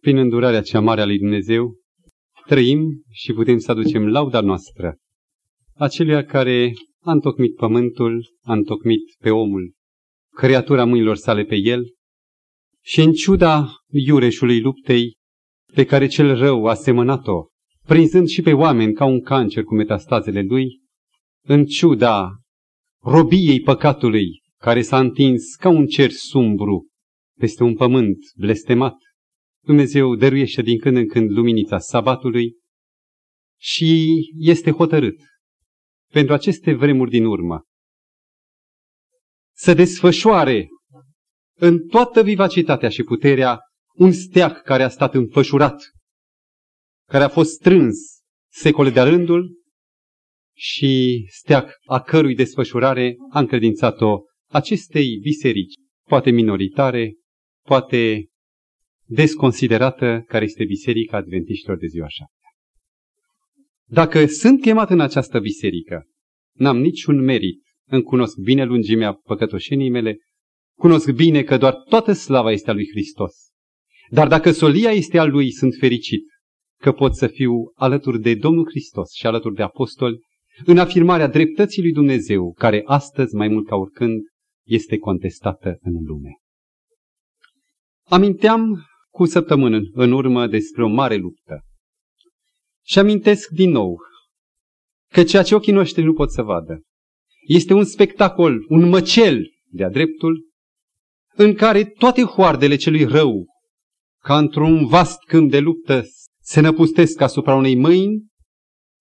prin îndurarea cea mare a lui Dumnezeu, trăim și putem să aducem lauda noastră, aceluia care a întocmit pământul, a întocmit pe omul, creatura mâinilor sale pe el, și în ciuda iureșului luptei pe care cel rău a semănat-o, prinzând și pe oameni ca un cancer cu metastazele lui, în ciuda robiei păcatului care s-a întins ca un cer sumbru peste un pământ blestemat, Dumnezeu dăruiește din când în când luminița sabatului și este hotărât pentru aceste vremuri din urmă să desfășoare în toată vivacitatea și puterea un steag care a stat înfășurat, care a fost strâns secole de-a rândul și steag a cărui desfășurare a încredințat-o acestei biserici, poate minoritare, poate desconsiderată, care este Biserica Adventiștilor de ziua șaptea. Dacă sunt chemat în această biserică, n-am niciun merit, îmi cunosc bine lungimea păcătoșenii mele, cunosc bine că doar toată slava este a lui Hristos. Dar dacă solia este a lui, sunt fericit că pot să fiu alături de Domnul Hristos și alături de apostoli în afirmarea dreptății lui Dumnezeu, care astăzi, mai mult ca oricând, este contestată în lume. Aminteam cu săptămână în urmă despre o mare luptă. Și amintesc din nou că ceea ce ochii noștri nu pot să vadă este un spectacol, un măcel de-a dreptul, în care toate hoardele celui rău, ca într-un vast câmp de luptă, se năpustesc asupra unei mâini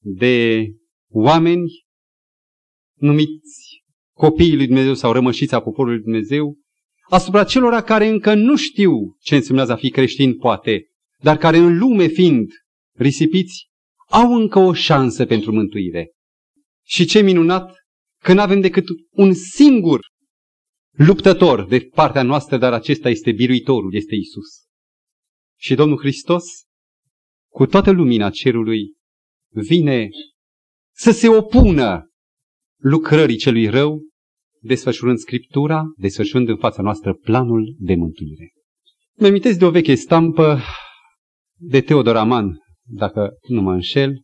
de oameni numiți copiii lui Dumnezeu sau rămășița poporului lui Dumnezeu, asupra celora care încă nu știu ce însemnează a fi creștin, poate, dar care în lume fiind risipiți, au încă o șansă pentru mântuire. Și ce minunat că nu avem decât un singur luptător de partea noastră, dar acesta este biruitorul, este Iisus. Și Domnul Hristos, cu toată lumina cerului, vine să se opună lucrării celui rău, desfășurând Scriptura, desfășurând în fața noastră planul de mântuire. Mă amintesc de o veche stampă de Teodor Aman, dacă nu mă înșel,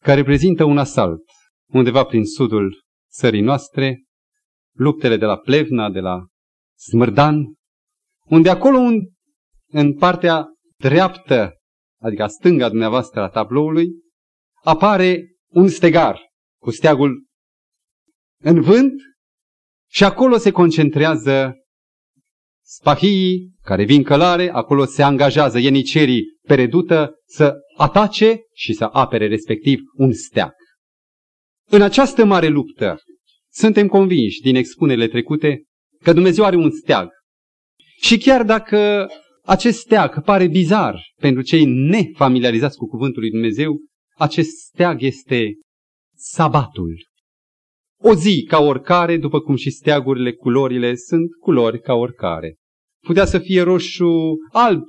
care prezintă un asalt undeva prin sudul țării noastre, luptele de la Plevna, de la Smârdan, unde acolo în partea dreaptă, adică a stânga dumneavoastră a tabloului, apare un stegar cu steagul în vânt. Și acolo se concentrează spahii care vin călare, acolo se angajează ienicerii pe redută să atace și să apere respectiv un steag. În această mare luptă suntem convinși din expunerile trecute că Dumnezeu are un steag. Și chiar dacă acest steag pare bizar pentru cei nefamiliarizați cu cuvântul lui Dumnezeu, acest steag este sabatul. O zi ca oricare, după cum și steagurile, culorile sunt culori ca oricare. Putea să fie roșu alb,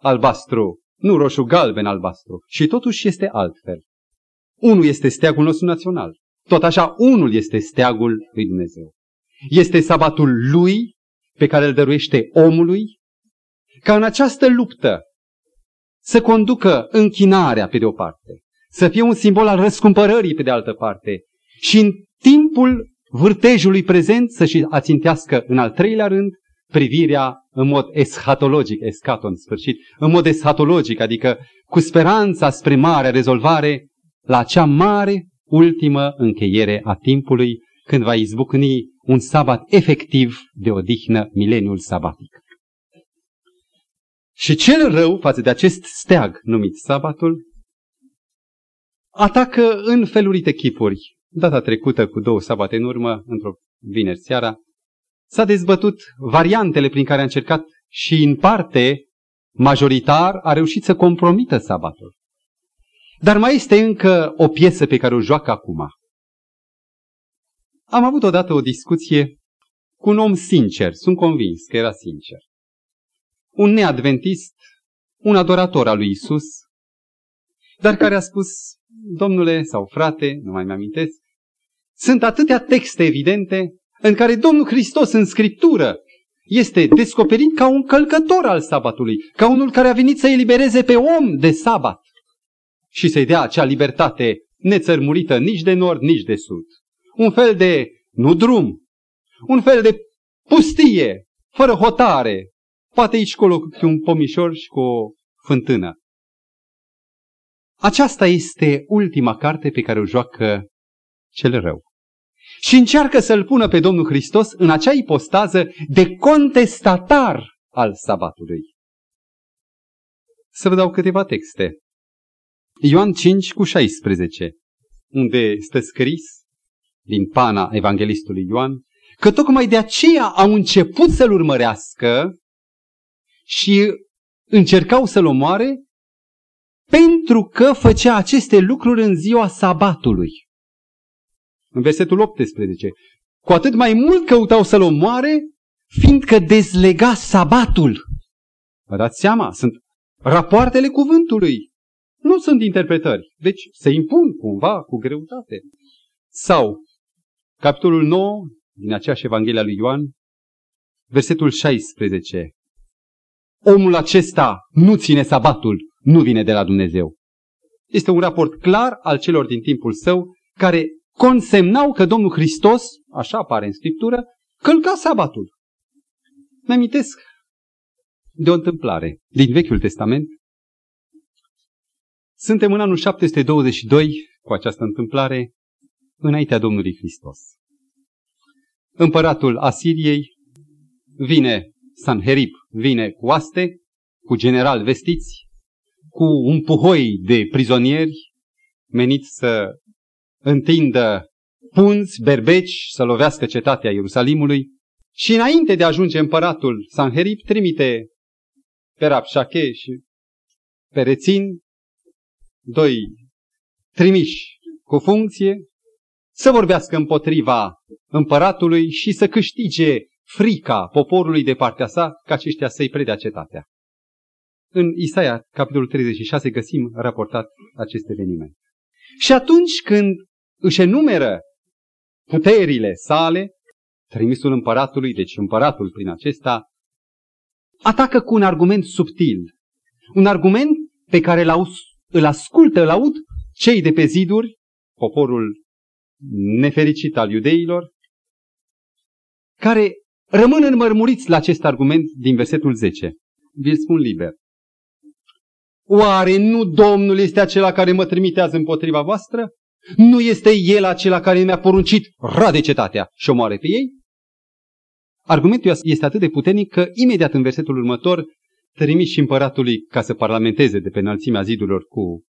albastru, nu roșu galben, albastru. Și totuși este altfel. Unul este steagul nostru național. Tot așa, unul este steagul lui Dumnezeu. Este sabatul lui pe care îl dăruiește omului, ca în această luptă să conducă închinarea pe de o parte, să fie un simbol al răscumpărării pe de altă parte și în timpul vârtejului prezent să-și ațintească în al treilea rând privirea în mod eschatologic, eschatologic, adică cu speranța spre marea rezolvare la acea mare ultimă încheiere a timpului, când va izbucni un sabat efectiv de odihnă, mileniul sabatic. Și cel rău, față de acest steag numit sabatul, atacă în felurite chipuri. Data trecută, cu 2 sabate în urmă, într-o vineri seara, s-a dezbătut variantele prin care a încercat și, în parte, majoritar, a reușit să compromită sabatul. Dar mai este încă o piesă pe care o joacă acum. Am avut odată o discuție cu un om sincer, sunt convins că era sincer. Un neadventist, un adorator al lui Isus, dar care a spus: domnule sau frate, nu mai mi-amintesc, sunt atâtea texte evidente în care Domnul Hristos în Scriptură este descoperit ca un călcător al sabatului, ca unul care a venit să elibereze pe om de sabat și să-i dea acea libertate nețărmurită nici de nord, nici de sud. Un fel de, nu drum, un fel de pustie, fără hotare, poate aici colo cu un pomișor și cu o fântână. Aceasta este ultima carte pe care o joacă cel rău. Și încearcă să-L pună pe Domnul Hristos în acea ipostază de contestatar al sabatului. Să vă dau câteva texte. Ioan 5:16, unde stă scris din pana evanghelistului Ioan că tocmai de aceea au început să-L urmărească și încercau să-L omoare pentru că făcea aceste lucruri în ziua sabatului. În versetul 18, cu atât mai mult căutau să-L omoare, fiindcă dezlega sabatul. Vă dați seama, sunt rapoartele cuvântului, nu sunt interpretări, deci se impun cumva cu greutate. Sau, capitolul 9, din aceeași Evanghelia lui Ioan, versetul 16, omul acesta nu ține sabatul, nu vine de la Dumnezeu. Este un raport clar al celor din timpul său, care consemnau că Domnul Hristos, așa apare în Scriptură, călca sabatul. Mi-amintesc de o întâmplare din Vechiul Testament. Suntem în anul 722 cu această întâmplare înaintea Domnului Hristos. Împăratul Asiriei vine, Sanherib, vine cu oaste, cu generali vestiți, cu un puhoi de prizonieri meniți să întindă punți, berbeci, să lovească cetatea Ierusalimului și înainte de a ajunge împăratul Sanherib trimite pe Rabșache și pe Rețin, doi trimiși cu funcție, să vorbească împotriva împăratului și să câștige frica poporului de partea sa ca aceștia să-i predea cetatea. În Isaia, capitolul 36, găsim raportat acest eveniment. Și atunci când își enumeră puterile sale, trimisul împăratului, deci împăratul prin acesta, atacă cu un argument subtil. Un argument pe care îl ascultă, îl aud cei de pe ziduri, poporul nefericit al iudeilor, care rămân înmărmuriți la acest argument din versetul 10. Vi-l spun liber. Oare nu Domnul este acela care mă trimite azi împotriva voastră? Nu este El acela care mi-a poruncit rade cetatea și omoare pe ei? Argumentul este atât de puternic că imediat în versetul următor trimiși împăratului ca să parlamenteze de pe înălțimea zidurilor cu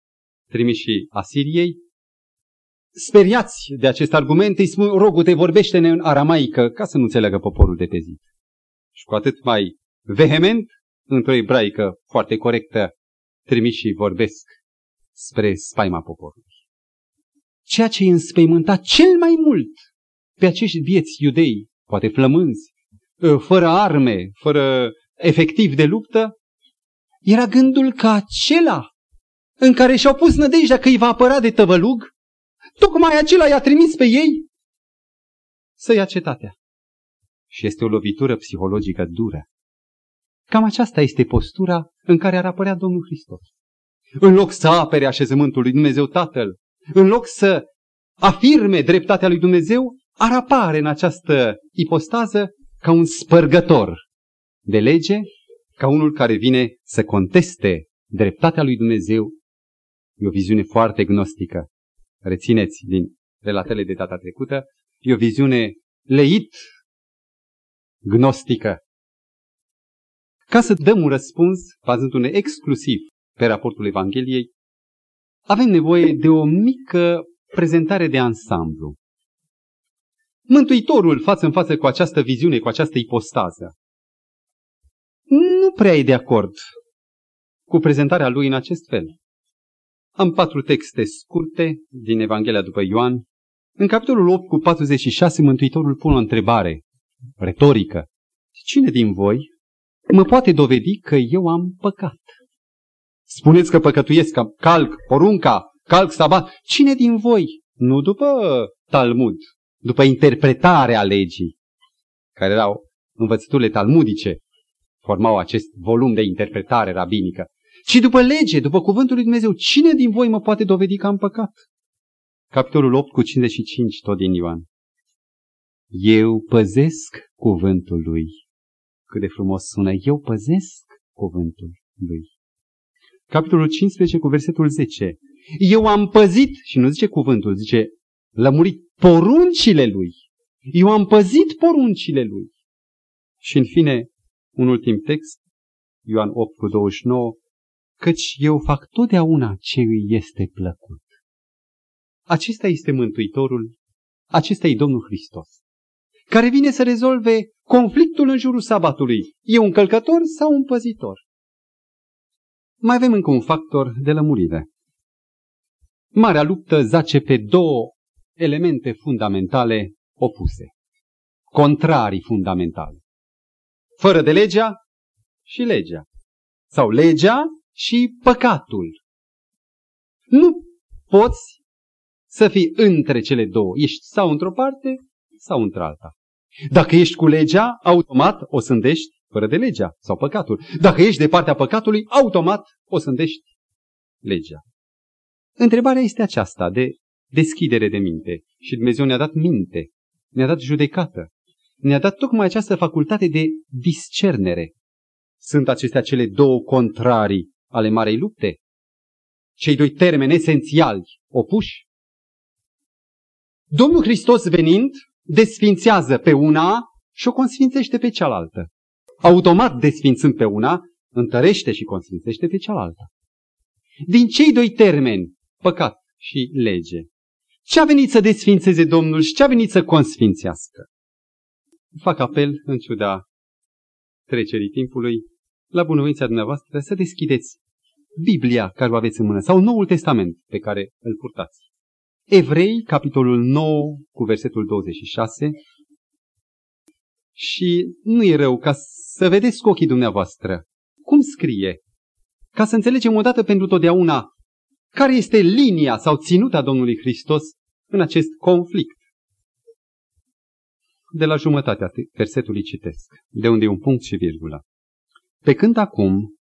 trimișii Asiriei. Speriați de acest argument, îi spun, rogu-te, vorbește-ne în aramaică ca să nu înțeleagă poporul de pe zi. Și cu atât mai vehement, într-o ebraică foarte corectă, trimișii vorbesc spre spaima poporului. Ceea ce îi înspăimânta cel mai mult pe acești vieți iudei, poate flămânzi, fără arme, fără efectiv de luptă, era gândul că acela în care și-au pus nădejdea că îi va apăra de tăvălug, tocmai acela i-a trimis pe ei să ia cetatea. Și este o lovitură psihologică dură. Cam aceasta este postura în care ar apărea Domnul Hristos. În loc să apere așezământul lui Dumnezeu Tatăl, în loc să afirme dreptatea lui Dumnezeu, ar apare în această ipostază ca un spărgător de lege, ca unul care vine să conteste dreptatea lui Dumnezeu. E o viziune foarte gnostică. Rețineți din relatele de data trecută, e o viziune leit gnostică. Ca să dăm un răspuns, bazându-ne exclusiv pe raportul Evangheliei, avem nevoie de o mică prezentare de ansamblu. Mântuitorul, față în față cu această viziune, cu această ipostază, nu prea e de acord cu prezentarea lui în acest fel. Am 4 texte scurte din Evanghelia după Ioan. În capitolul 8:46, Mântuitorul pune o întrebare retorică. Cine din voi mă poate dovedi că eu am păcat? Spuneți că păcătuiesc, că calc porunca, calc sabat. Cine din voi? Nu după Talmud, după interpretarea legii, care erau învățăturile talmudice formau acest volum de interpretare rabinică, ci după lege, după cuvântul lui Dumnezeu, cine din voi mă poate dovedi că am păcat? Capitolul 8 cu 55, tot din Ioan. Eu păzesc cuvântul lui. Cât de frumos sună, eu păzesc cuvântul lui. Capitolul 15 cu versetul 10. Eu am păzit, și nu zice cuvântul, zice lămurit, poruncile lui. Eu am păzit poruncile lui. Și în fine, un ultim text, Ioan 8 cu 29, căci eu fac totdeauna ce îi este plăcut. Acesta este Mântuitorul, acesta e Domnul Hristos, care vine să rezolve conflictul în jurul sabatului. E un călcător sau un păzitor? Mai avem încă un factor de lămurire. Marea luptă zace pe două elemente fundamentale opuse, contrarii fundamentale. Fără de legea și legea. Sau legea și păcatul. Nu poți să fii între cele două. Ești sau într-o parte sau într-alta. Dacă ești cu legea, automat o sândești fără de legea sau păcatul. Dacă ești de partea păcatului, automat o sândești legea. Întrebarea este aceasta de deschidere de minte. Și Dumnezeu ne-a dat minte, ne-a dat judecată, ne-a dat tocmai această facultate de discernere. Sunt acestea cele două contrarii ale marei lupte? Cei doi termeni esențiali opuși? Domnul Hristos venind desfințează pe una și o consfințește pe cealaltă. Automat desfințând pe una, întărește și consfințește pe cealaltă. Din cei doi termeni, păcat și lege, ce a venit să desfințeze Domnul și ce a venit să consfințească? Fac apel, în ciuda trecerii timpului, la bunăvoința dumneavoastră să deschideți Biblia care o aveți în mână sau Noul Testament pe care îl purtați. Evrei, capitolul 9, cu versetul 26. Și nu e rău ca să vedeți cu ochii dumneavoastră cum scrie, ca să înțelegem odată pentru totdeauna care este linia sau ținuta Domnului Hristos în acest conflict. De la jumătatea versetului citesc, de unde e un punct și virgulă. Pe când acum,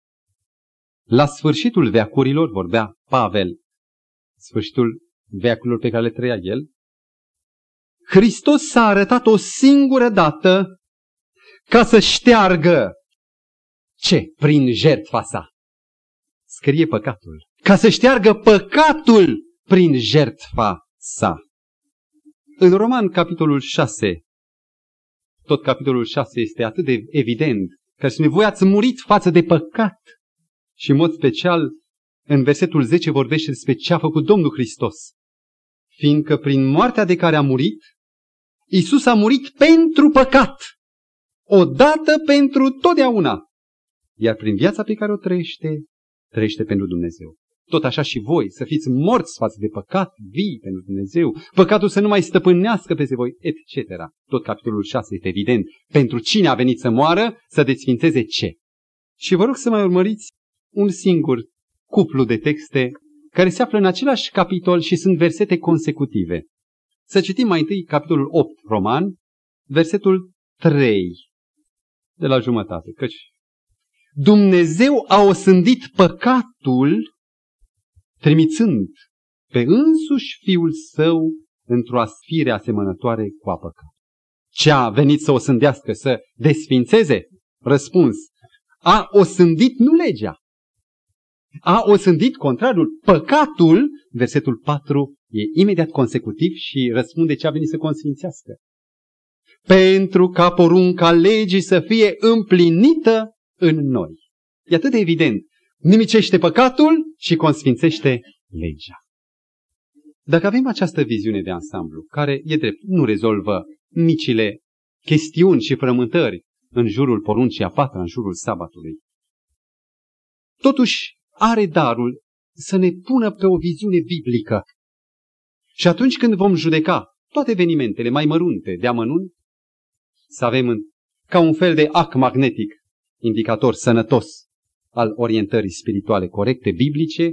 la sfârșitul veacurilor, vorbea Pavel, sfârșitul veacurilor pe care le trăia el, Hristos s-a arătat o singură dată ca să șteargă ce? Prin jertfa sa. Scrie păcatul. Ca să șteargă păcatul prin jertfa sa. În Roman, capitolul 6, tot capitolul 6 este atât de evident că și voi ați murit față de păcat. Și în mod special, în versetul 10 vorbește despre ce a făcut Domnul Hristos. Fiindcă prin moartea de care a murit, Iisus a murit pentru păcat. Odată pentru totdeauna. Iar prin viața pe care o trăiește, trăiește pentru Dumnezeu. Tot așa și voi, să fiți morți față de păcat, vii pentru Dumnezeu, păcatul să nu mai stăpânească peste voi, etc. Tot capitolul 6 este evident. Pentru cine a venit să moară, să desfințeze ce? Și vă rog să mai urmăriți un singur cuplu de texte care se află în același capitol și sunt versete consecutive. Să citim mai întâi capitolul 8 Roman, versetul 3, de la jumătate, căci Dumnezeu a osândit păcatul trimițând pe însuși Fiul Său într-o asfire asemănătoare cu a păcatului. Ce a venit să osândească, să desfințeze? Răspuns. A osândit nu legea. A osândit contrarul, păcatul, versetul 4, e imediat consecutiv și răspunde ce a venit să consfințească. Pentru ca porunca legii să fie împlinită în noi. E atât de evident. Nimicește păcatul și consfințește legea. Dacă avem această viziune de ansamblu, care, e drept, nu rezolvă micile chestiuni și frământări în jurul poruncii a patra, în jurul sabatului, totuși are darul să ne pună pe o viziune biblică. Și atunci când vom judeca toate evenimentele mai mărunte de amănunt, să avem ca un fel de ac magnetic, indicator sănătos al orientării spirituale corecte, biblice,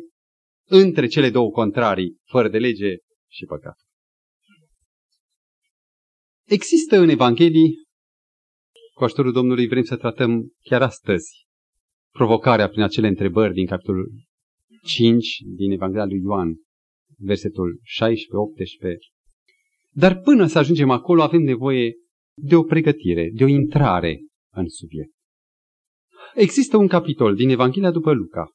între cele două contrarii, fără de lege și păcat. Există în Evanghelii Cu ajutorul Domnului vrem să tratăm chiar astăzi provocarea prin acele întrebări din capitolul 5 din Evanghelia lui Ioan, versetul 16-18. Dar până să ajungem acolo avem nevoie de o pregătire, de o intrare în subiect. Există un capitol din Evanghelia după Luca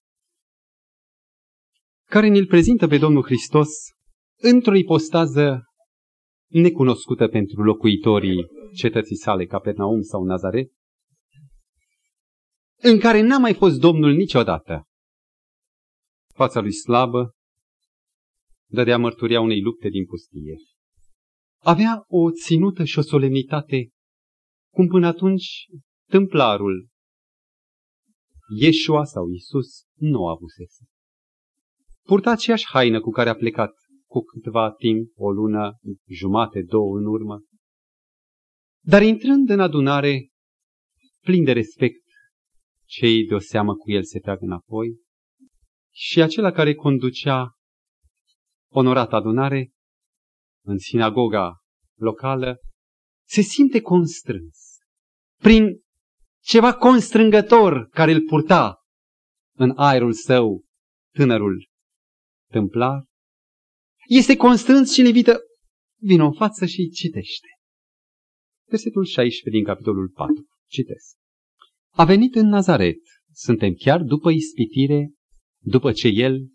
care ne-l prezintă pe Domnul Hristos într-o ipostază necunoscută pentru locuitorii cetății sale, Capernaum sau Nazaret, în care n-a mai fost Domnul niciodată. Fața lui slabă, dădea mărturia unei lupte din pustie. Avea o ținută și o solemnitate, cum până atunci tâmplarul Iesua sau Iisus nu avusese. Purta aceeași haină cu care a plecat cu câtva timp, o lună, jumate, două în urmă. Dar intrând în adunare, plin de respect, cei de o seamă cu el se trag înapoi și acela care conducea onorată adunare în sinagoga locală se simte constrâns prin ceva constrângător care îl purta în aerul său tânărul tâmplar. Este constrâns și le invită, vină în față și citește. Versetul 16 din capitolul 4. Citesc. A venit în Nazaret. Suntem chiar după ispitire, după ce el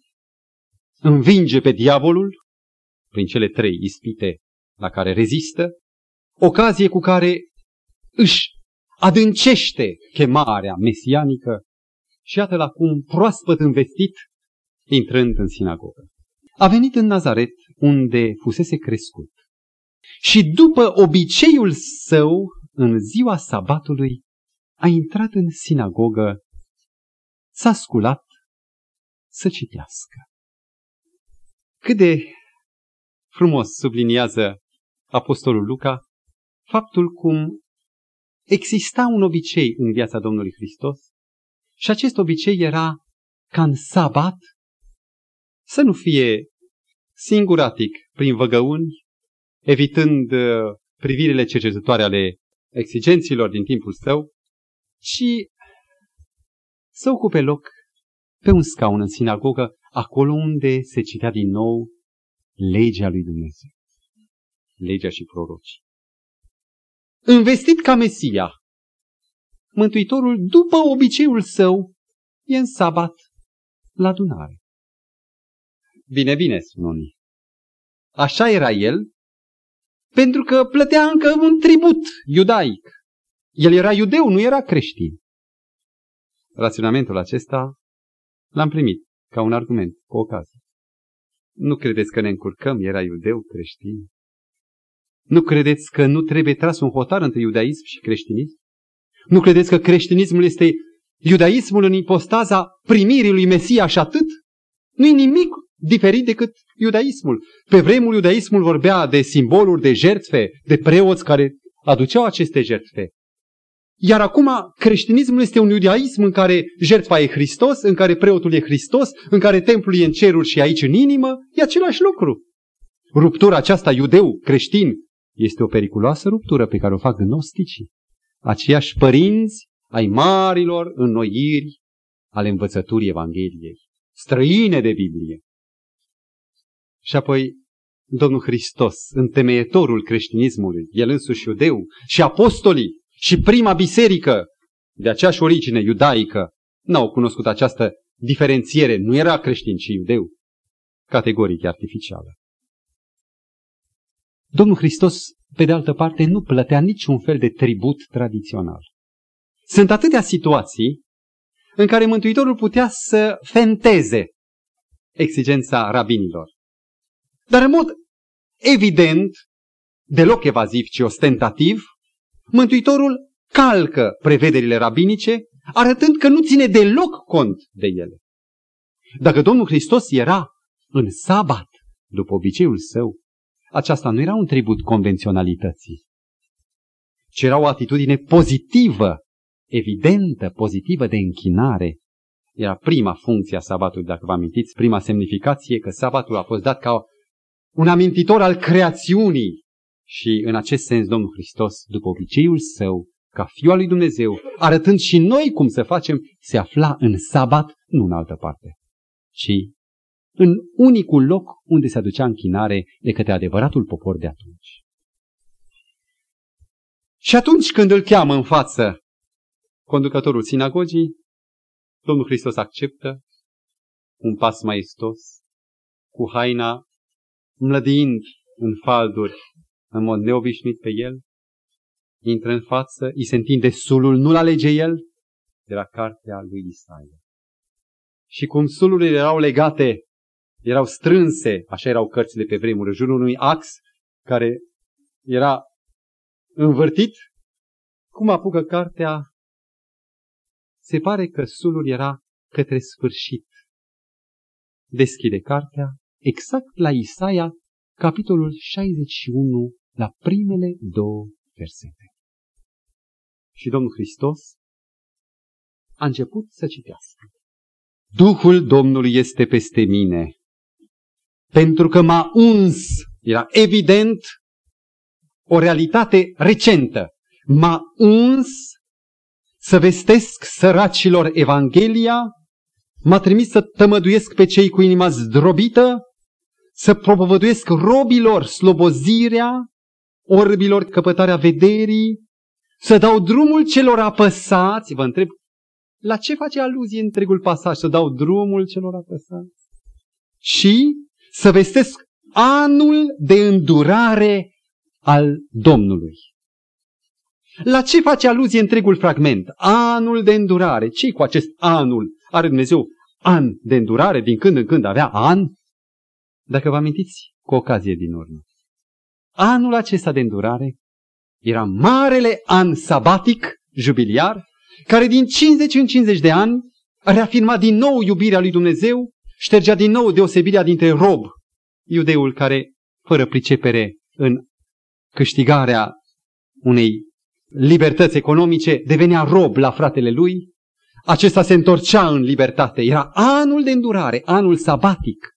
învinge pe diavolul prin cele trei ispite la care rezistă, ocazie cu care își adâncește chemarea mesianică și iată la cum proaspăt învestit intrând în sinagogă. A venit în Nazaret, unde fusese crescut. Și după obiceiul său, în ziua sabatului, a intrat în sinagogă, s-a sculat să citească. Cât de frumos subliniază apostolul Luca faptul cum exista un obicei în viața Domnului Hristos și acest obicei era ca în sabat să nu fie singuratic prin văgăuni, evitând privirile cercetătoare ale exigenților din timpul său, ci să ocupe loc pe un scaun în sinagogă, acolo unde se citea din nou legea lui Dumnezeu, legea și prorocii. Învestit ca Mesia, Mântuitorul, după obiceiul său, e în sabat la adunare. Bine, bine, spun unii. Așa era el, pentru că plătea încă un tribut iudaic. El era iudeu, nu era creștin. Raționamentul acesta l-am primit ca un argument, cu ocazie. Nu credeți că ne încurcăm, era iudeu, creștin? Nu credeți că nu trebuie tras un hotar între iudaism și creștinism? Nu credeți că creștinismul este iudaismul în ipostaza primirii lui Mesia și atât? Nu-i nimic diferit decât iudaismul. Pe vremuri iudaismul vorbea de simboluri, de jertfe, de preoți care aduceau aceste jertfe. Iar acum creștinismul este un iudaism în care jertfa e Hristos, în care preotul e Hristos, în care templul e în ceruri și aici în inimă, e același lucru. Ruptura aceasta iudeu-creștin este o periculoasă ruptură pe care o fac gnosticii, aceiași părinți ai marilor înnoiri ale învățăturii Evangheliei, străine de Biblie. Și apoi Domnul Hristos, întemeietorul creștinismului, el însuși iudeu, și apostolii și prima biserică de aceeași origine iudaică n-au cunoscut această diferențiere, nu era creștin, ci iudeu, categoric artificială. Domnul Hristos, pe de altă parte, nu plătea niciun fel de tribut tradițional. Sunt atâtea situații în care Mântuitorul putea să fenteze exigența rabinilor. Dar în mod evident, deloc evaziv, ci ostentativ, Mântuitorul calcă prevederile rabinice, arătând că nu ține deloc cont de ele. Dacă Domnul Hristos era în sabat, după obiceiul său, aceasta nu era un tribut convenționalității, ci era o atitudine pozitivă, evidentă, pozitivă de închinare. Era prima funcție a sabatului, dacă vă amintiți, prima semnificație că sabatul a fost dat ca un amintitor al creațiunii. Și în acest sens Domnul Hristos, după obiceiul său, ca Fiul al lui Dumnezeu, arătând și noi cum să facem, se afla în sabat, nu în altă parte, ci în unicul loc unde se aducea închinare de către adevăratul popor de atunci. Și atunci când îl cheamă în față conducătorul sinagogii, Domnul Hristos acceptă un pas maestos, cu haina mlădiind în falduri în mod neobișnuit pe el, intră în față, îi se întinde sulul, nu-l alege el, de la cartea lui Isaia. Și cum sulurile erau legate, erau strânse, așa erau cărțile pe vremuri, în jurul unui ax care era învârtit, cum apucă cartea, se pare că sulul era către sfârșit. Deschide cartea exact la Isaia, capitolul 61, la primele două versete. Și Domnul Hristos a început să citească. Duhul Domnului este peste mine, pentru că m-a uns, era evident, o realitate recentă. M-a uns să vestesc săracilor Evanghelia, m-a trimis să tămăduiesc pe cei cu inima zdrobită, să propovăduiesc robilor slobozirea, orbilor căpătarea vederii, să dau drumul celor apăsați. Vă întreb, la ce face aluzie întregul pasaj? Să dau drumul celor apăsați. Și să vestesc anul de îndurare al Domnului. La ce face aluzie întregul fragment? Anul de îndurare. Ce-i cu acest anul? Are Dumnezeu an de îndurare? Din când în când avea an? Dacă vă amintiți, cu ocazie din urmă. Anul acesta de îndurare era marele an sabatic, jubiliar, care din 50 în 50 de ani reafirma din nou iubirea lui Dumnezeu, ștergea din nou deosebirea dintre rob, iudeul care, fără pricepere în câștigarea unei libertăți economice, devenea rob la fratele lui, acesta se întorcea în libertate. Era anul de îndurare, anul sabatic.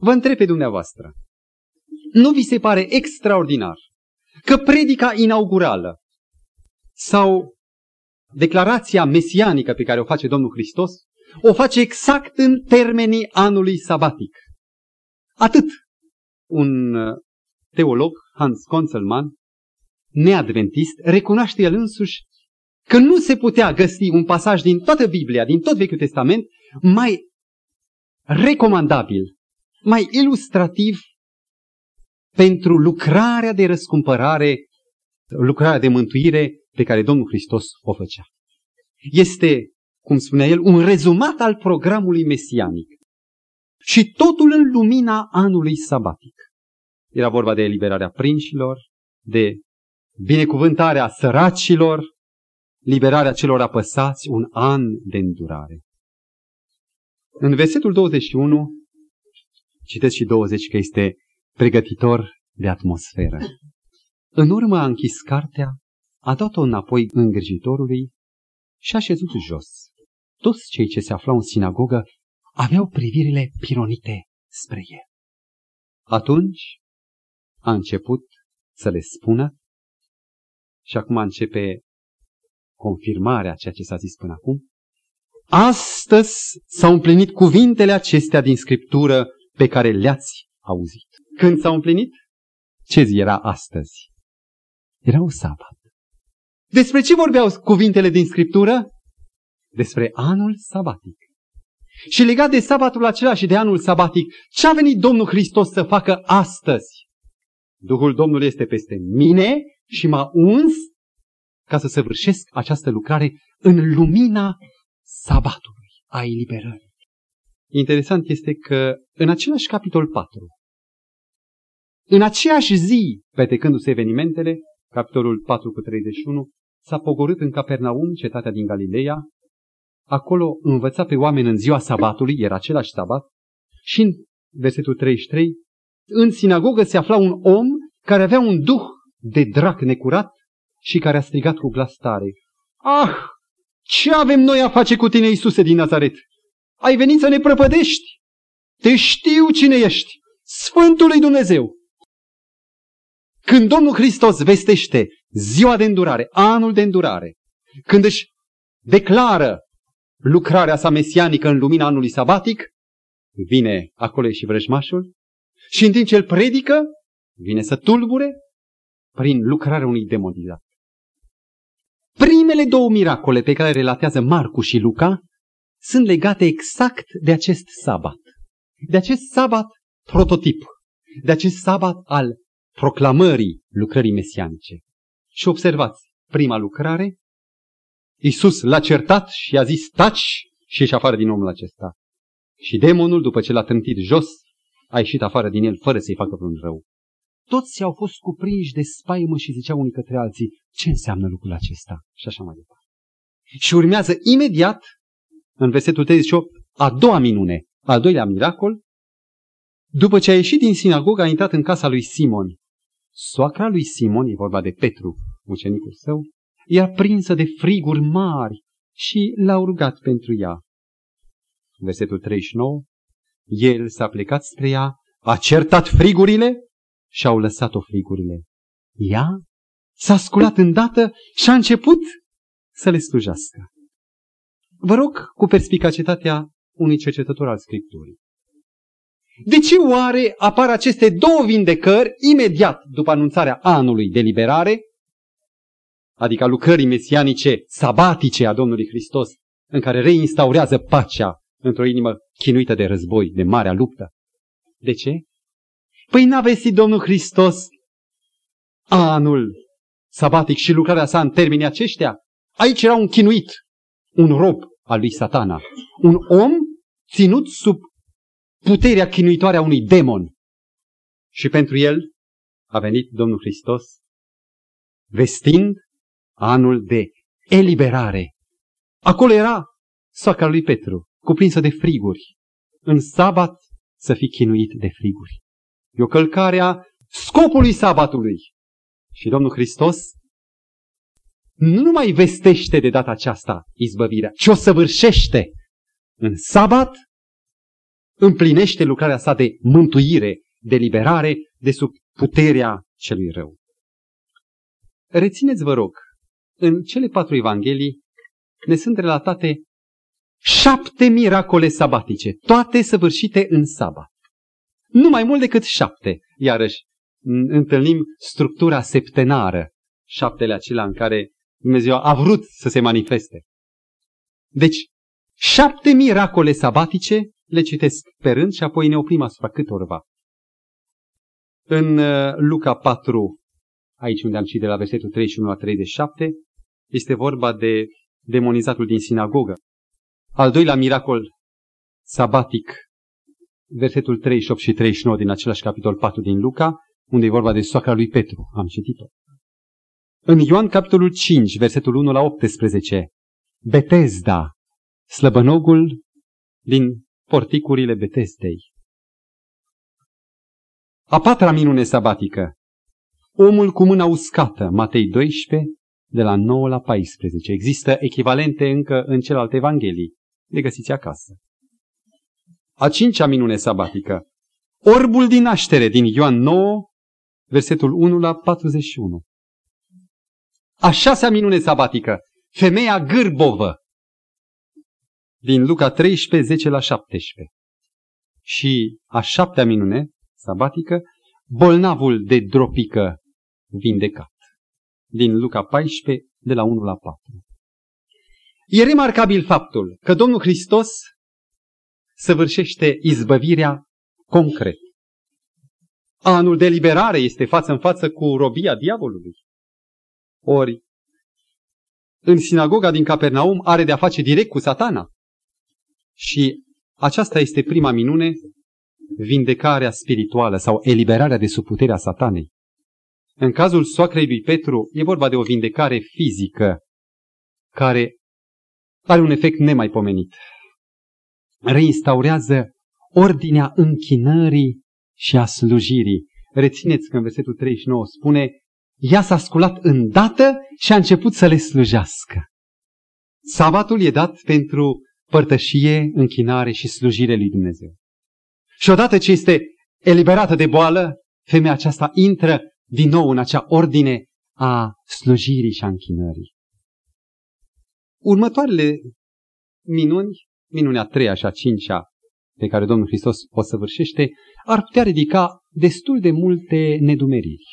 Vă întreb pe dumneavoastră, nu vi se pare extraordinar că predica inaugurală sau declarația mesianică pe care o face Domnul Hristos o face exact în termenii anului sabatic? Atât. Un teolog, Hans Conzelman, neadventist, recunoaște el însuși că nu se putea găsi un pasaj din toată Biblia, din tot Vechiul Testament, mai recomandabil, mai ilustrativ pentru lucrarea de răscumpărare, lucrarea de mântuire pe care Domnul Hristos o făcea. Este, cum spunea el, un rezumat al programului mesianic. Și totul în lumina anului sabatic. Era vorba de eliberarea prinșilor, de binecuvântarea săracilor, liberarea celor apăsați, un an de îndurare. În versetul 21, citesc și 20 că este pregătitor de atmosferă. În urmă a închis cartea, a dat-o înapoi îngrijitorului și a șezut jos. Toți cei ce se aflau în sinagogă aveau privirile pironite spre el. Atunci a început să le spună, și acum începe confirmarea ceea ce s-a zis până acum, astăzi s-au împlinit cuvintele acestea din Scriptură pe care le-ați auzit. Când s-au împlinit? Ce zi era astăzi? Era o sabat. Despre ce vorbeau cuvintele din Scriptură? Despre anul sabatic. Și legat de sabatul acela și de anul sabatic, ce a venit Domnul Hristos să facă astăzi? Duhul Domnului este peste mine și m-a uns ca să săvârșesc această lucrare în lumina sabatului, a eliberării. Interesant este că în același capitol 4, în aceeași zi, petrecându-se evenimentele, capitolul 4:31, s-a pogorât în Capernaum, cetatea din Galileea, acolo învăța pe oameni în ziua sabatului, era același sabat, și în versetul 33, în sinagogă se afla un om care avea un duh de drac necurat și care a strigat cu glas tare: "Ah, ce avem noi a face cu tine, Iisuse din Nazaret? Ai venit să ne prăpădești? Te știu cine ești, Sfântul lui Dumnezeu." Când Domnul Hristos vestește ziua de îndurare, anul de îndurare, când își declară lucrarea sa mesianică în lumina anului sabatic, vine acolo și vrăjmașul și în timp ce îl predică, vine să tulbure prin lucrarea unui demonizat. Primele două miracole pe care le relatează Marcu și Luca sunt legate exact de acest sabat. De acest sabat prototip, de acest sabat al proclamării lucrării mesianice. Și observați, prima lucrare, Iisus l-a certat și i-a zis taci și ieși afară din omul acesta. Și demonul, după ce l-a trântit jos, a ieșit afară din el fără să-i facă vreun rău. Toți au fost cuprinși de spaimă și ziceau unii către alții, ce înseamnă lucrul acesta? Și așa mai departe. Și urmează imediat, în versetul 38, a doua minune, al doilea miracol. După ce a ieșit din sinagogă, a intrat în casa lui Simon. Soacra lui Simon, e vorba de Petru, ucenicul său, era prinsă de friguri mari și l-au rugat pentru ea. Versetul 39, el s-a plecat spre ea, a certat frigurile și au lăsat-o frigurile. Ea s-a sculat îndată și a început să le slujească. Vă rog cu perspicacitatea unui cercetător al Scripturii. De ce oare apar aceste două vindecări imediat după anunțarea anului de liberare, adică lucrării mesianice sabatice a Domnului Hristos, în care reinstaurează pacea într-o inimă chinuită de război, de marea luptă? De ce? Păi n-a vestit Domnul Hristos anul sabatic și lucrarea sa în termenii aceștia? Aici era un chinuit, un rob al lui Satana, un om ținut sub puterea chinuitoare a unui demon. Și pentru el a venit Domnul Hristos vestind anul de eliberare. Acolo era soacra lui Petru, cuprinsă de friguri. În sabat să fii chinuit de friguri. E o călcare a scopului sabatului. Și Domnul Hristos nu mai vestește de data aceasta izbăvirea, ci o săvârșește. În sabat împlinește lucrarea sa de mântuire, de liberare, de sub puterea celui rău. Rețineți, vă rog, în cele 4 evanghelii ne sunt relatate 7 miracole sabatice, toate săvârșite în sabat. Nu mai mult decât 7. Iarăși, întâlnim structura septenară, 7-le acela în care Dumnezeu a vrut să se manifeste. Deci, 7 miracole sabatice, le citesc pe rând și apoi ne oprim asupra câtorva. În Luca 4, aici unde am citit de la versetul 31 la 37, este vorba de demonizatul din sinagogă. Al doilea miracol sabatic, versetul 38 și 39 din același capitol 4 din Luca, unde e vorba de soacra lui Petru. Am citit-o. În Ioan capitolul 5, versetul 1 la 18, Betesda, slăbănogul din porticurile Betesdei. A 4-a minune sabatică, omul cu mâna uscată, Matei 12, de la 9 la 14. Există echivalente încă în celelalte evanghelii. Le găsiți acasă. A 5-a minune sabatică, orbul din naștere, din Ioan 9, versetul 1 la 41. A 6-a minune sabatică, femeia gârbovă, din Luca 13, 10 la 17. Și a 7-a minune sabatică, bolnavul de dropică vindecat, din Luca 14, de la 1 la 4. E remarcabil faptul că Domnul Hristos săvârșește izbăvirea concret. Anul de liberare este față în față cu robia diavolului. Ori, în sinagoga din Capernaum are de-a face direct cu Satana. Și aceasta este prima minune, vindecarea spirituală sau eliberarea de sub puterea Satanei. În cazul soacrei lui Petru e vorba de o vindecare fizică care are un efect nemaipomenit. Reinstaurează ordinea închinării și a slujirii. Rețineți că în versetul 39 spune, ea s-a sculat îndată și a început să le slujească. Sabatul e dat pentru părtășie, închinare și slujire lui Dumnezeu. Și odată ce este eliberată de boală, femeia aceasta intră din nou în acea ordine a slujirii și a închinării. Următoarele minuni, minunea 3-a și a 5-a pe care Domnul Hristos o săvârșește, ar putea ridica destul de multe nedumeriri.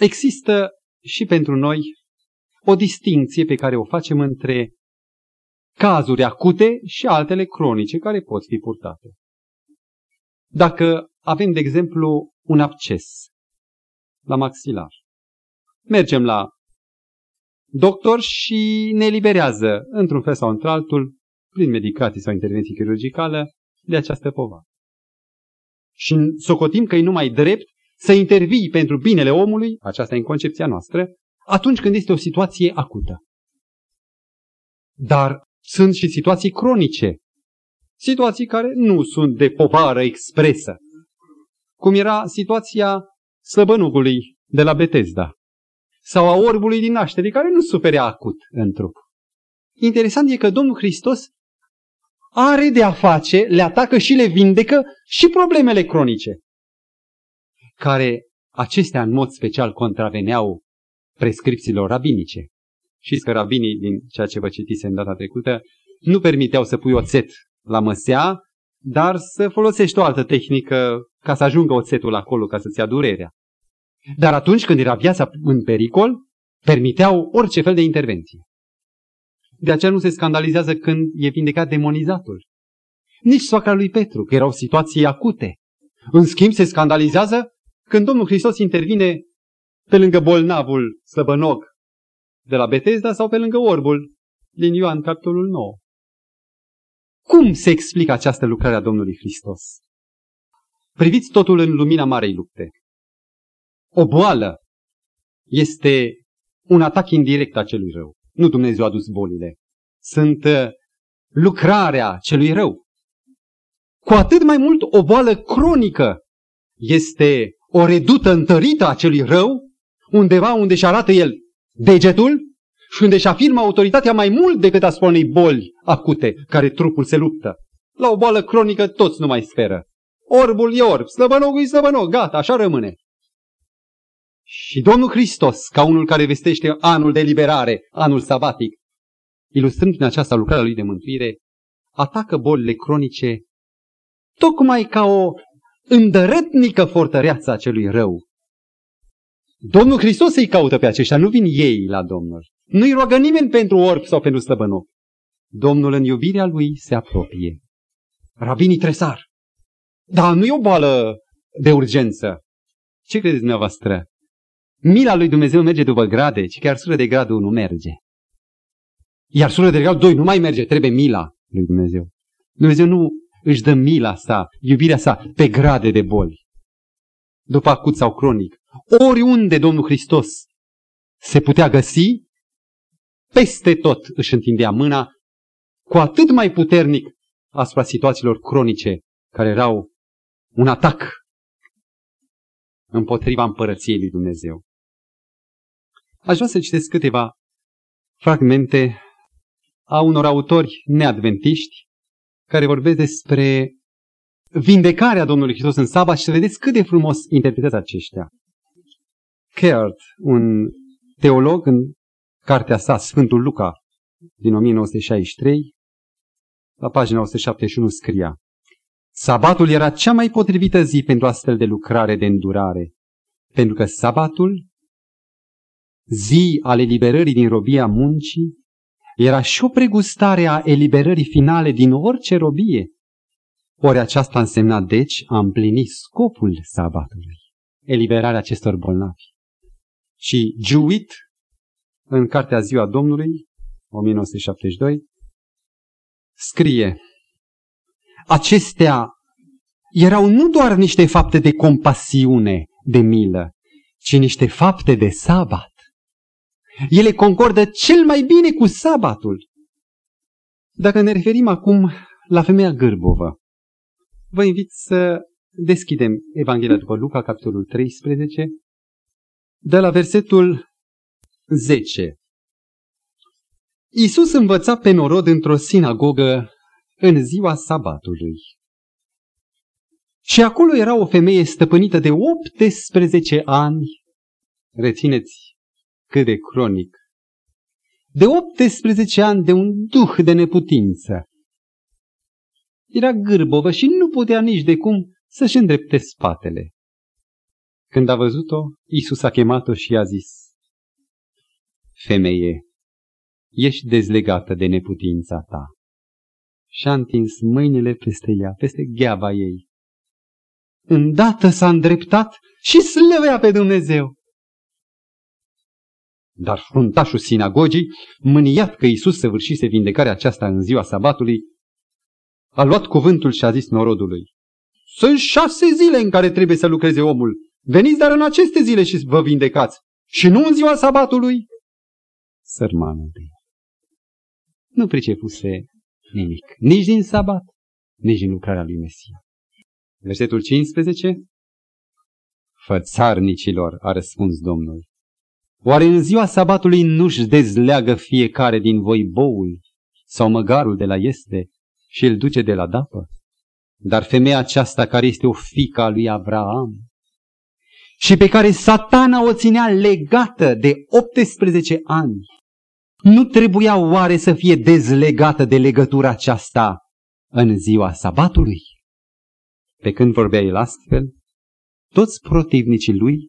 Există și pentru noi o distinție pe care o facem între cazuri acute și altele cronice care pot fi purtate. Dacă avem, de exemplu, un absces la maxilar, mergem la doctor și ne eliberează într-un fel sau într-altul, prin medicații sau intervenții chirurgicală, de această povară. Și socotim că e numai drept să intervii pentru binele omului, aceasta e în concepția noastră, atunci când este o situație acută. Dar sunt și situații cronice, situații care nu sunt de povară expresă, cum era situația slăbănucului de la Betesda sau a orbului din naștere, care nu suferea acut în trup. Interesant e că Domnul Hristos are de a face, le atacă și le vindecă și problemele cronice, care acestea în mod special contraveneau prescripțiilor rabinice. Știți că rabinii, din ceea ce vă citisem data trecută, nu permiteau să pui oțet la măsea, dar să folosești o altă tehnică ca să ajungă oțetul acolo, ca să-ți ia durerea. Dar atunci când era viața în pericol, permiteau orice fel de intervenție. De aceea nu se scandalizează când e vindecat demonizatul. Nici soacra lui Petru, că erau situații acute. În schimb, se scandalizează când Domnul Hristos intervine pe lângă bolnavul slăbănog de la Betesda sau pe lângă orbul din Ioan, capitolul 9. Cum se explică această lucrare a Domnului Hristos? Priviți totul în lumina marei lupte. O boală este un atac indirect a celui rău. Nu Dumnezeu a adus bolile. Sunt lucrarea celui rău. Cu atât mai mult o boală cronică este o redută întărită a celui rău, undeva unde își arată el degetul și unde își afirmă autoritatea mai mult decât asupra unei boli acute, care trupul se luptă. La o boală cronică toți nu mai speră. Orbul e orb, slăbănogul e slăbănog, gata, așa rămâne. Și Domnul Hristos, ca unul care vestește anul de liberare, anul sabatic, ilustrând prin aceasta lucrarea lui de mântuire, atacă bolile cronice tocmai ca o îndărătnică fortăreață a celui rău. Domnul Hristos îi caută pe aceștia, nu vin ei la Domnul. Nu-i roagă nimeni pentru orb sau pentru slăbănoc. Domnul în iubirea lui se apropie. Rabinii tresar. Dar nu e o boală de urgență. Ce credeți dumneavoastră? Mila lui Dumnezeu merge după grade, ci chiar sură de gradul 1 merge. Iar sură de gradul 2 nu mai merge, trebuie mila lui Dumnezeu. Dumnezeu nu își dă mila sa, iubirea sa, pe grade de boli, după acut sau cronic. Oriunde Domnul Hristos se putea găsi, peste tot își întindea mâna, cu atât mai puternic asupra situațiilor cronice, care erau un atac împotriva împărăției lui Dumnezeu. Aș vrea să citesc câteva fragmente a unor autori neadventiști care vorbesc despre vindecarea Domnului Hristos în sabat și să vedeți cât de frumos interpretează aceștia. Caird, un teolog, în cartea sa Sfântul Luca din 1963, la pagina 171 scria: sabatul era cea mai potrivită zi pentru astfel de lucrare de îndurare, pentru că sabatul, zi al eliberării din robia muncii, era și o pregustare a eliberării finale din orice robie. Ori aceasta însemna, deci, a împlini scopul sabatului, eliberarea acestor bolnavi. Și Jewett, în cartea Ziua Domnului, 1972, scrie: acestea erau nu doar niște fapte de compasiune, de milă, ci niște fapte de sabat. Ele concordă cel mai bine cu sabatul. Dacă ne referim acum la femeia gârbovă, vă invit să deschidem Evanghelia după Luca, capitolul 13, de la versetul 10. Iisus învăța pe norod într-o sinagogă în ziua sabatului. Și acolo era o femeie stăpânită de 18 ani rețineți cât de cronic, de 18 ani de un duh de neputință. Era gârbovă și nu putea nici de cum să-și îndrepte spatele. Când a văzut-o, Iisus a chemat-o și i-a zis: Femeie, ești dezlegată de neputința ta. Și-a întins mâinile peste ea, peste gheaba ei. Îndată s-a îndreptat și slăvea pe Dumnezeu. Dar fruntașul sinagogii, mâniat că Iisus săvârșise vindecarea aceasta în ziua sabatului, a luat cuvântul și a zis norodului: Sunt 6 zile în care trebuie să lucreze omul. Veniți dar în aceste zile și vă vindecați, și nu în ziua sabatului. Sărmanul de ea nu pricepuse nimic, nici din sabat, nici din lucrarea lui Mesia. Versetul 15. Fățarnicilor, a răspuns Domnul, oare în ziua sabatului nu-și dezleagă fiecare din voi boul sau măgarul de la ieste și îl duce de la dapă? Dar femeia aceasta, care este o fiică a lui Avraam și pe care Satana o ținea legată de 18 ani, nu trebuia oare să fie dezlegată de legătura aceasta în ziua sabatului? Pe când vorbea el astfel, toți protivnicii lui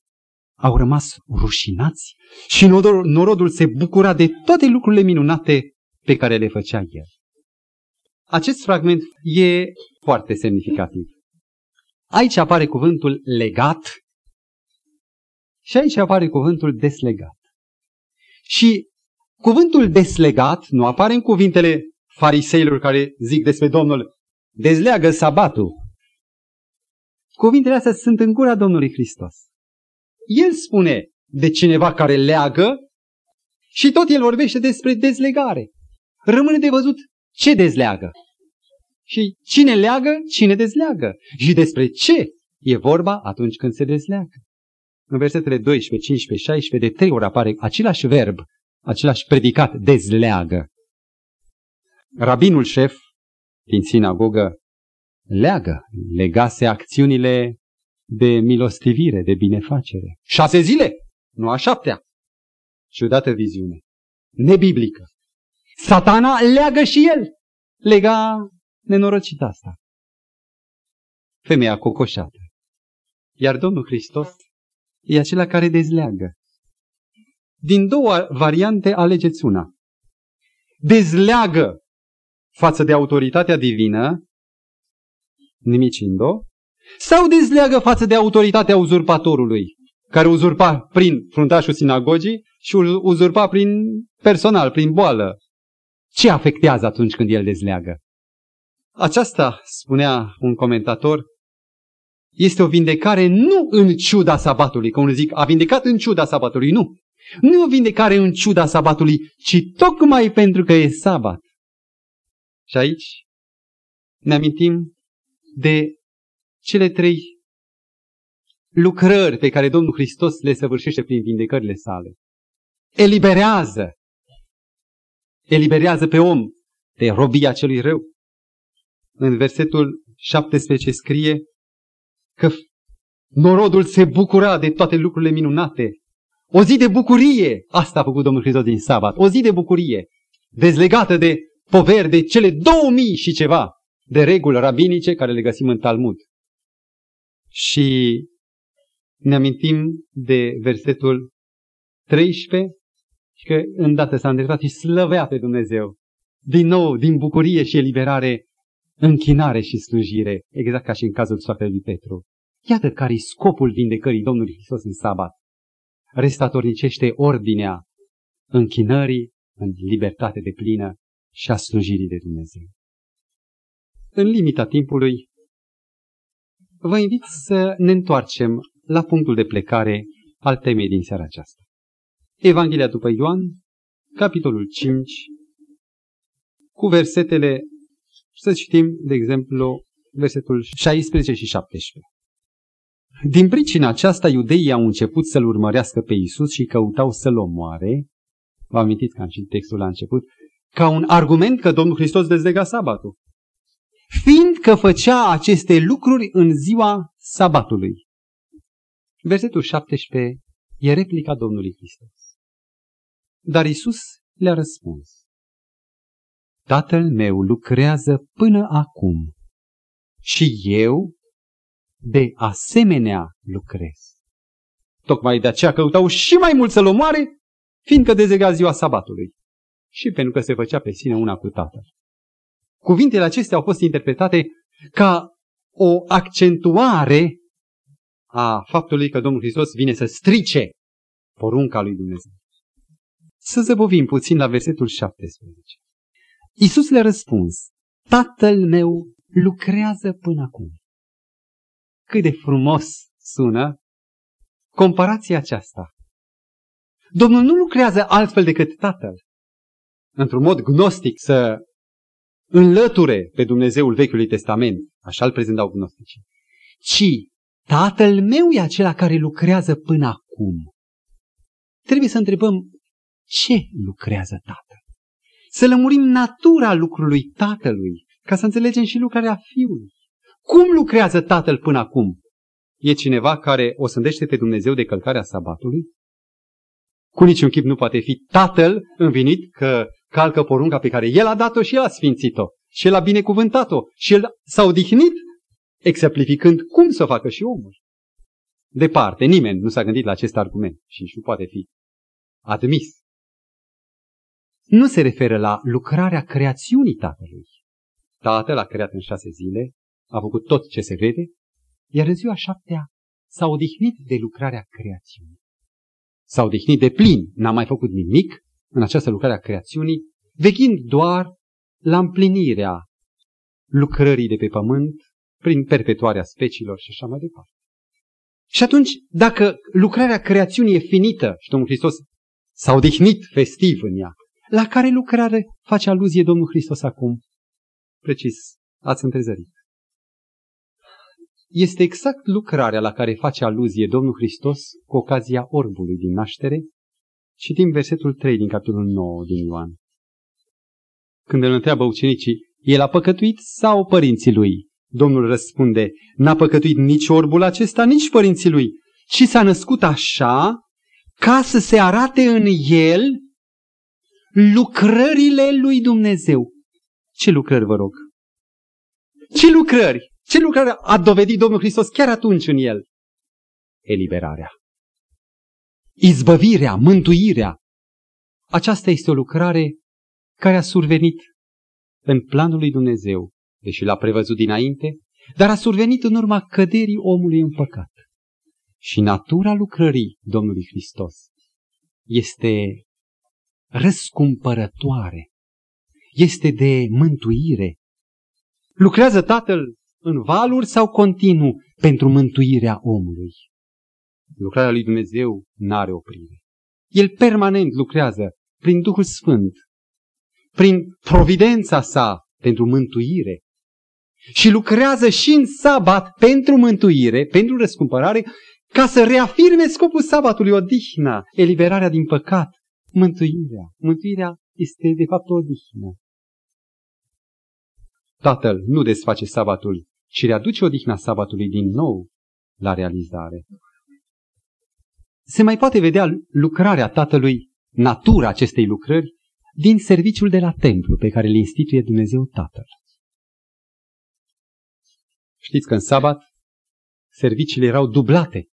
au rămas rușinați și norodul se bucura de toate lucrurile minunate pe care le făcea el. Acest fragment e foarte semnificativ. Aici apare cuvântul legat și aici apare cuvântul deslegat. Și cuvântul deslegat nu apare în cuvintele fariseilor care zic despre Domnul: dezleagă sabatul. Cuvintele astea sunt în gura Domnului Hristos. El spune de cineva care leagă și tot el vorbește despre dezlegare. Rămâne de văzut ce dezleagă și cine leagă, cine dezleagă și despre ce e vorba atunci când se dezleagă. În versetele 12, 15, 16, de 3 ori apare același verb, același predicat, dezleagă. Rabinul șef din sinagogă leagă, legase acțiunile de milostivire, de binefacere. 6 zile, nu a 7-a. Ciudată viziune, nebiblică. Satana leagă și el. Lega nenorocita asta. Femeia cocoșată. Iar Domnul Hristos e acela care dezleagă. Din două variante alegeți una. Dezleagă față de autoritatea divină, nimicind-o, sau dezleagă față de autoritatea uzurpatorului, care uzurpa prin fruntașul sinagogii și uzurpa prin personal, prin boală. Ce afectează atunci când el dezleagă? Aceasta, spunea un comentator, este o vindecare nu în ciuda sabatului, că unii zic a vindecat în ciuda sabatului, nu. Nu e o vindecare în ciuda sabatului, ci tocmai pentru că e sabat. Și aici ne amintim de cele 3 lucrări pe care Domnul Hristos le săvârșește prin vindecările sale. Eliberează. Eliberează pe om de robia celui rău. În versetul 17 scrie că norodul se bucura de toate lucrurile minunate. O zi de bucurie, asta a făcut Domnul Hristos din sabat, o zi de bucurie, dezlegată de poveri, de cele 2000 și ceva de reguli rabinice care le găsim în Talmud. Și ne amintim de versetul 13, că îndată s-a îndreptat și slăvea pe Dumnezeu. Din nou, din bucurie și eliberare, închinare și slujire, exact ca și în cazul soacrei lui Petru. Iată care-i scopul vindecării Domnului Hristos în sabat. Restatornicește ordinea închinării în libertate deplină și a slujirii de Dumnezeu. În limita timpului, vă invit să ne întoarcem la punctul de plecare al temei din seara aceasta. Evanghelia după Ioan, capitolul 5, cu versetele, să citim, de exemplu, versetul 16 și 17. Din pricina aceasta, iudeii au început să-L urmărească pe Iisus și căutau să-L omoare. Vă amintiți că am citit textul la început, ca un argument că Domnul Hristos dezlega sabatul, fiindcă făcea aceste lucruri în ziua sabatului. Versetul 17 E replica Domnului Hristos. Dar Iisus le-a răspuns: Tatăl meu lucrează până acum și eu de asemenea lucrez. Tocmai de aceea căutau și mai mult să-l omoare, fiindcă dezlega ziua sabatului și pentru că se făcea pe sine una cu Tatăl. Cuvintele acestea au fost interpretate ca o accentuare a faptului că Domnul Hristos vine să strice porunca lui Dumnezeu. Să zăbovim puțin la versetul 17. Iisus le-a răspuns: Tatăl meu lucrează până acum. Cât de frumos sună comparația aceasta. Domnul nu lucrează altfel decât Tatăl. Într-un mod gnostic să înlăture pe Dumnezeul Vechiului Testament, așa îl prezentau gnosticii, ci Tatăl meu e acela care lucrează până acum. Trebuie să întrebăm ce lucrează Tatăl. Să lămurim natura lucrului Tatălui, ca să înțelegem și lucrarea Fiului. Cum lucrează Tatăl până acum? E cineva care o sândește pe Dumnezeu de călcarea sabatului? Cu niciun chip nu poate fi Tatăl învinit că calcă porunca pe care El a dat-o și El a sfințit-o. Și El a binecuvântat-o. Și El s-a odihnit, exemplificând cum să o facă și omul. Departe, nimeni nu s-a gândit la acest argument și nu poate fi admis. Nu se referă la lucrarea creațiunii Tatălui. Tatăl a creat în 6 zile, a făcut tot ce se vede, iar în ziua 7-a s-a odihnit de lucrarea creațiunii. S-a odihnit de plin, n-a mai făcut nimic în această lucrare a creațiunii, veghind doar la împlinirea lucrării de pe pământ, prin perpetuarea speciilor și așa mai departe. Și atunci, dacă lucrarea creațiunii e finită și Domnul Hristos s-a odihnit festiv în ea, la care lucrare face aluzie Domnul Hristos acum? Precis, ați întrezărit. Este exact lucrarea la care face aluzie Domnul Hristos cu ocazia orbului din naștere. Citim versetul 3 din capitolul 9 din Ioan. Când îl întreabă ucenicii: El a păcătuit sau părinții lui? Domnul răspunde: N-a păcătuit nici orbul acesta, nici părinții lui, ci s-a născut așa ca să se arate în el lucrările lui Dumnezeu. Ce lucrări, vă rog? Ce lucrări? Ce lucrare a dovedit Domnul Hristos chiar atunci în el? Eliberarea, izbăvirea, mântuirea. Aceasta este o lucrare care a survenit în planul lui Dumnezeu, deși l-a prevăzut dinainte, dar a survenit în urma căderii omului în păcat. Și natura lucrării Domnului Hristos este răscumpărătoare, este de mântuire. Lucrează Tatăl în valuri sau continuu pentru mântuirea omului? Lucrarea lui Dumnezeu n-are oprire. El permanent lucrează prin Duhul Sfânt, prin providența sa pentru mântuire. Și lucrează și în sabat pentru mântuire, pentru răscumpărare, ca să reafirme scopul sabatului: odihna, eliberarea din păcat, mântuirea. Mântuirea este de fapt o odihnă. Tatăl nu desface sabatul, ci readuce odihna sabatului din nou la realizare. Se mai poate vedea lucrarea Tatălui, natura acestei lucrări, din serviciul de la templu pe care îl instituie Dumnezeu Tatăl. Știți că în sabat serviciile erau dublate,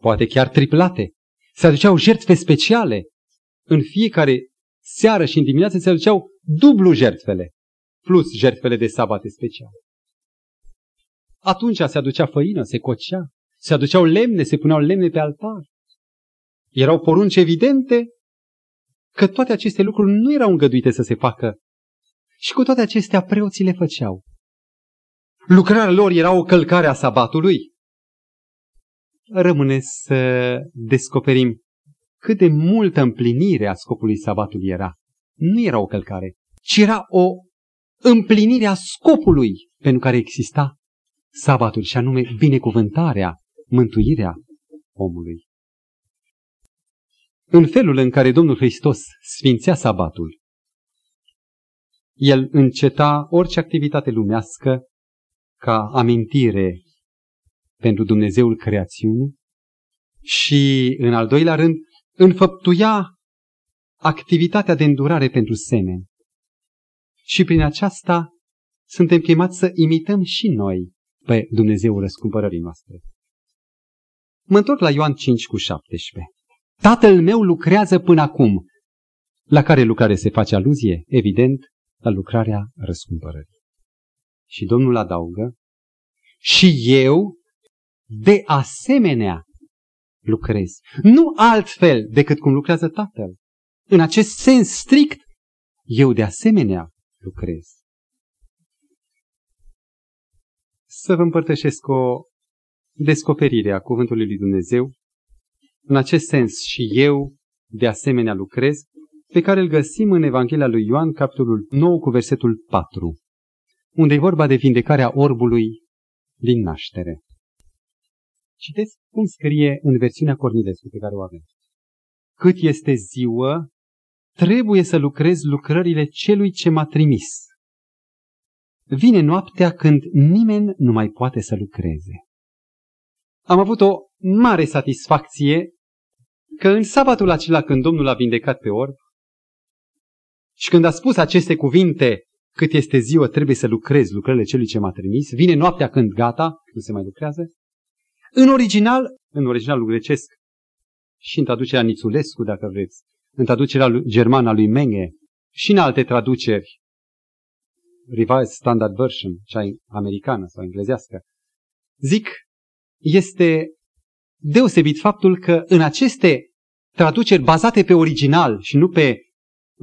poate chiar triplate. Se aduceau jertfe speciale. În fiecare seară și în dimineață se aduceau dublu jertfele, plus jertfele de sabate speciale. Atunci se aducea făină, se cocea, se aduceau lemne, se puneau lemne pe altar. Erau porunci evidente că toate aceste lucruri nu erau îngăduite să se facă. Și cu toate acestea preoții le făceau. Lucrarea lor era o călcare a sabatului. Rămâne să descoperim cât de multă împlinire a scopului sabatului era. Nu era o călcare, ci era o împlinire a scopului pentru care exista sabatul, și anume binecuvântarea, mântuirea omului. În felul în care Domnul Hristos sfințea sabatul, El înceta orice activitate lumească ca amintire pentru Dumnezeul creațiunii Și, în al doilea rând, înfăptuia activitatea de îndurare pentru semeni. Și prin aceasta suntem chemați să imităm și noi pe Dumnezeul răscumpărării noastre. Mă întorc la Ioan 5:17. Tatăl meu lucrează până acum. La care lucrare se face aluzie? Evident, la lucrarea răscumpărării. Și Domnul adaugă, și eu de asemenea lucrez. Nu altfel decât cum lucrează Tatăl. În acest sens strict, eu de asemenea lucrez. Să vă împărtășesc o descoperire a Cuvântului lui Dumnezeu. În acest sens și eu de asemenea lucrez, pe care îl găsim în Evanghelia lui Ioan, capitolul 9 cu versetul 4, unde e vorba de vindecarea orbului din naștere. Citeți cum scrie în versiunea Cornilescu pe care o avem. Cât este ziua, trebuie să lucrez lucrările celui ce m-a trimis. Vine noaptea când nimeni nu mai poate să lucreze. Am avut o mare satisfacție că în sabatul acela când Domnul a vindecat pe orb și când a spus aceste cuvinte, cât este ziua, trebuie să lucrez lucrările celui ce m-a trimis, vine noaptea când gata, nu se mai lucrează, în originalul grecesc și în traducerea Nițulescu, dacă vreți, în traducerea germană a lui Menge și în alte traduceri, Revised Standard Version, cea americană sau englezească, zic, este deosebit faptul că în aceste traduceri bazate pe original și nu pe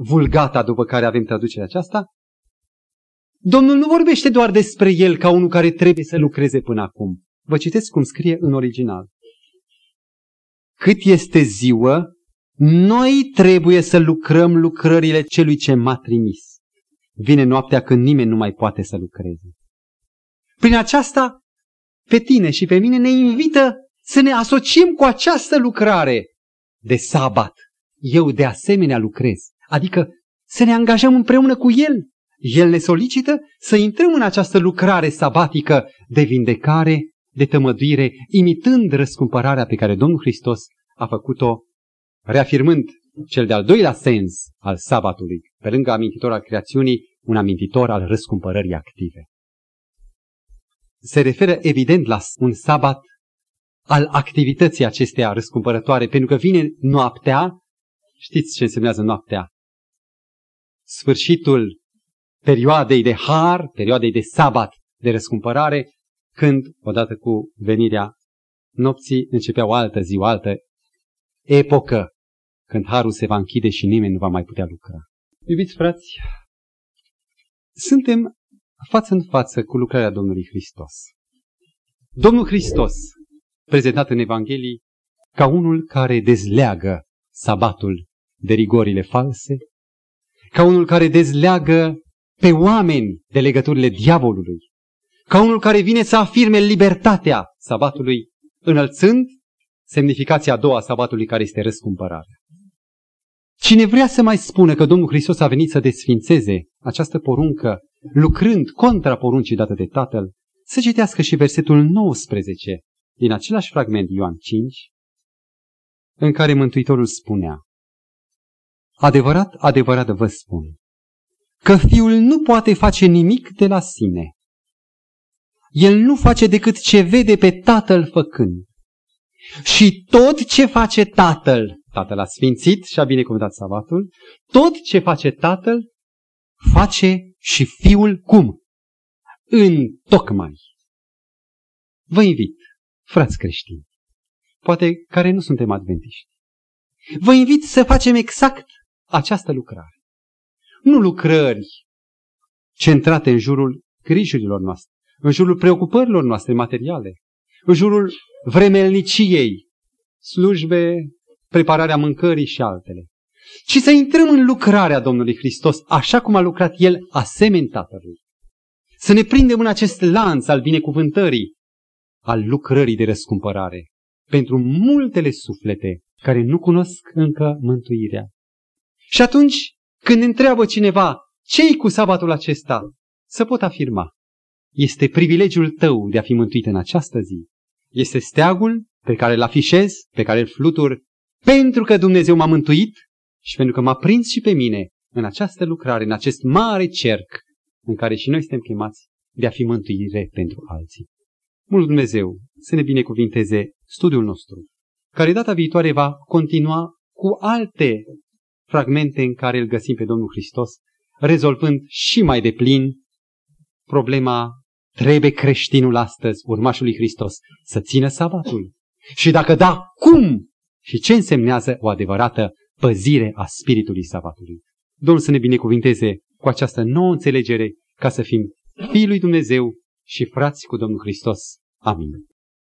vulgata după care avem traducerea aceasta, Domnul nu vorbește doar despre el ca unul care trebuie să lucreze până acum. Vă citesc cum scrie în original. Cât este ziua, noi trebuie să lucrăm lucrările celui ce m-a trimis. Vine noaptea când nimeni nu mai poate să lucreze. Prin aceasta, pe tine și pe mine ne invită să ne asociem cu această lucrare de sabat. Eu de asemenea lucrez. Adică să ne angajăm împreună cu el. El ne solicită să intrăm în această lucrare sabatică de vindecare, de tămăduire, imitând răscumpărarea pe care Domnul Hristos a făcut-o, reafirmând cel de-al doilea sens al sabatului, pe lângă amintitor al creațiunii, un amintitor al răscumpărării active. Se referă evident la un sabat al activității acesteia răscumpărătoare, pentru că vine noaptea, știți ce însemnează noaptea? Sfârșitul perioadei de har, perioadei de sabat, de răscumpărare, când, odată cu venirea nopții, începea o altă zi, o altă epocă, când harul se va închide și nimeni nu va mai putea lucra. Iubiți frați, suntem față în față cu lucrarea Domnului Hristos. Domnul Hristos, prezentat în Evanghelii ca unul care dezleagă sabatul de rigorile false, ca unul care dezleagă pe oameni de legăturile diavolului, ca unul care vine să afirme libertatea sabatului, înălțând semnificația a doua a sabatului, care este răscumpărarea. Cine vrea să mai spună că Domnul Hristos a venit să desfințeze această poruncă, lucrând contra poruncii date de Tatăl, să citească și versetul 19 din același fragment Ioan 5, în care Mântuitorul spunea: adevărat, adevărat vă spun, că Fiul nu poate face nimic de la sine. El nu face decât ce vede pe Tatăl făcând. Și tot ce face Tatăl a sfințit și a binecuvântat sabatul, tot ce face Tatăl, face și Fiul cum? Întocmai. Vă invit, frați creștini, poate care nu suntem adventiști, vă invit să facem exact această lucrare. Nu lucrări centrate în jurul grijurilor noastre, în jurul preocupărilor noastre materiale, în jurul vremelniciei, slujbe, prepararea mâncării și altele, ci să intrăm în lucrarea Domnului Hristos, așa cum a lucrat El, asemeni Tatălui. Să ne prindem în acest lanț al binecuvântării, al lucrării de răscumpărare, pentru multele suflete care nu cunosc încă mântuirea. Și atunci, când întreabă cineva, ce-i cu sabatul acesta? Să pot afirma, este privilegiul tău de a fi mântuit în această zi. Este steagul pe care îl afișez, pe care îl flutur, pentru că Dumnezeu m-a mântuit și pentru că m-a prins și pe mine în această lucrare, în acest mare cerc în care și noi suntem chemați de a fi mântuire pentru alții. Mult Dumnezeu să ne binecuvinteze studiul nostru, care data viitoare va continua cu alte fragmente în care îl găsim pe Domnul Hristos, rezolvând și mai deplin problema: trebuie creștinul astăzi, urmașul lui Hristos, să țină sabatul? Și dacă da, cum? Și ce însemnează o adevărată păzire a spiritului sabatului? Domnul să ne binecuvinteze cu această nouă înțelegere, ca să fim fiii lui Dumnezeu și frați cu Domnul Hristos. Amin.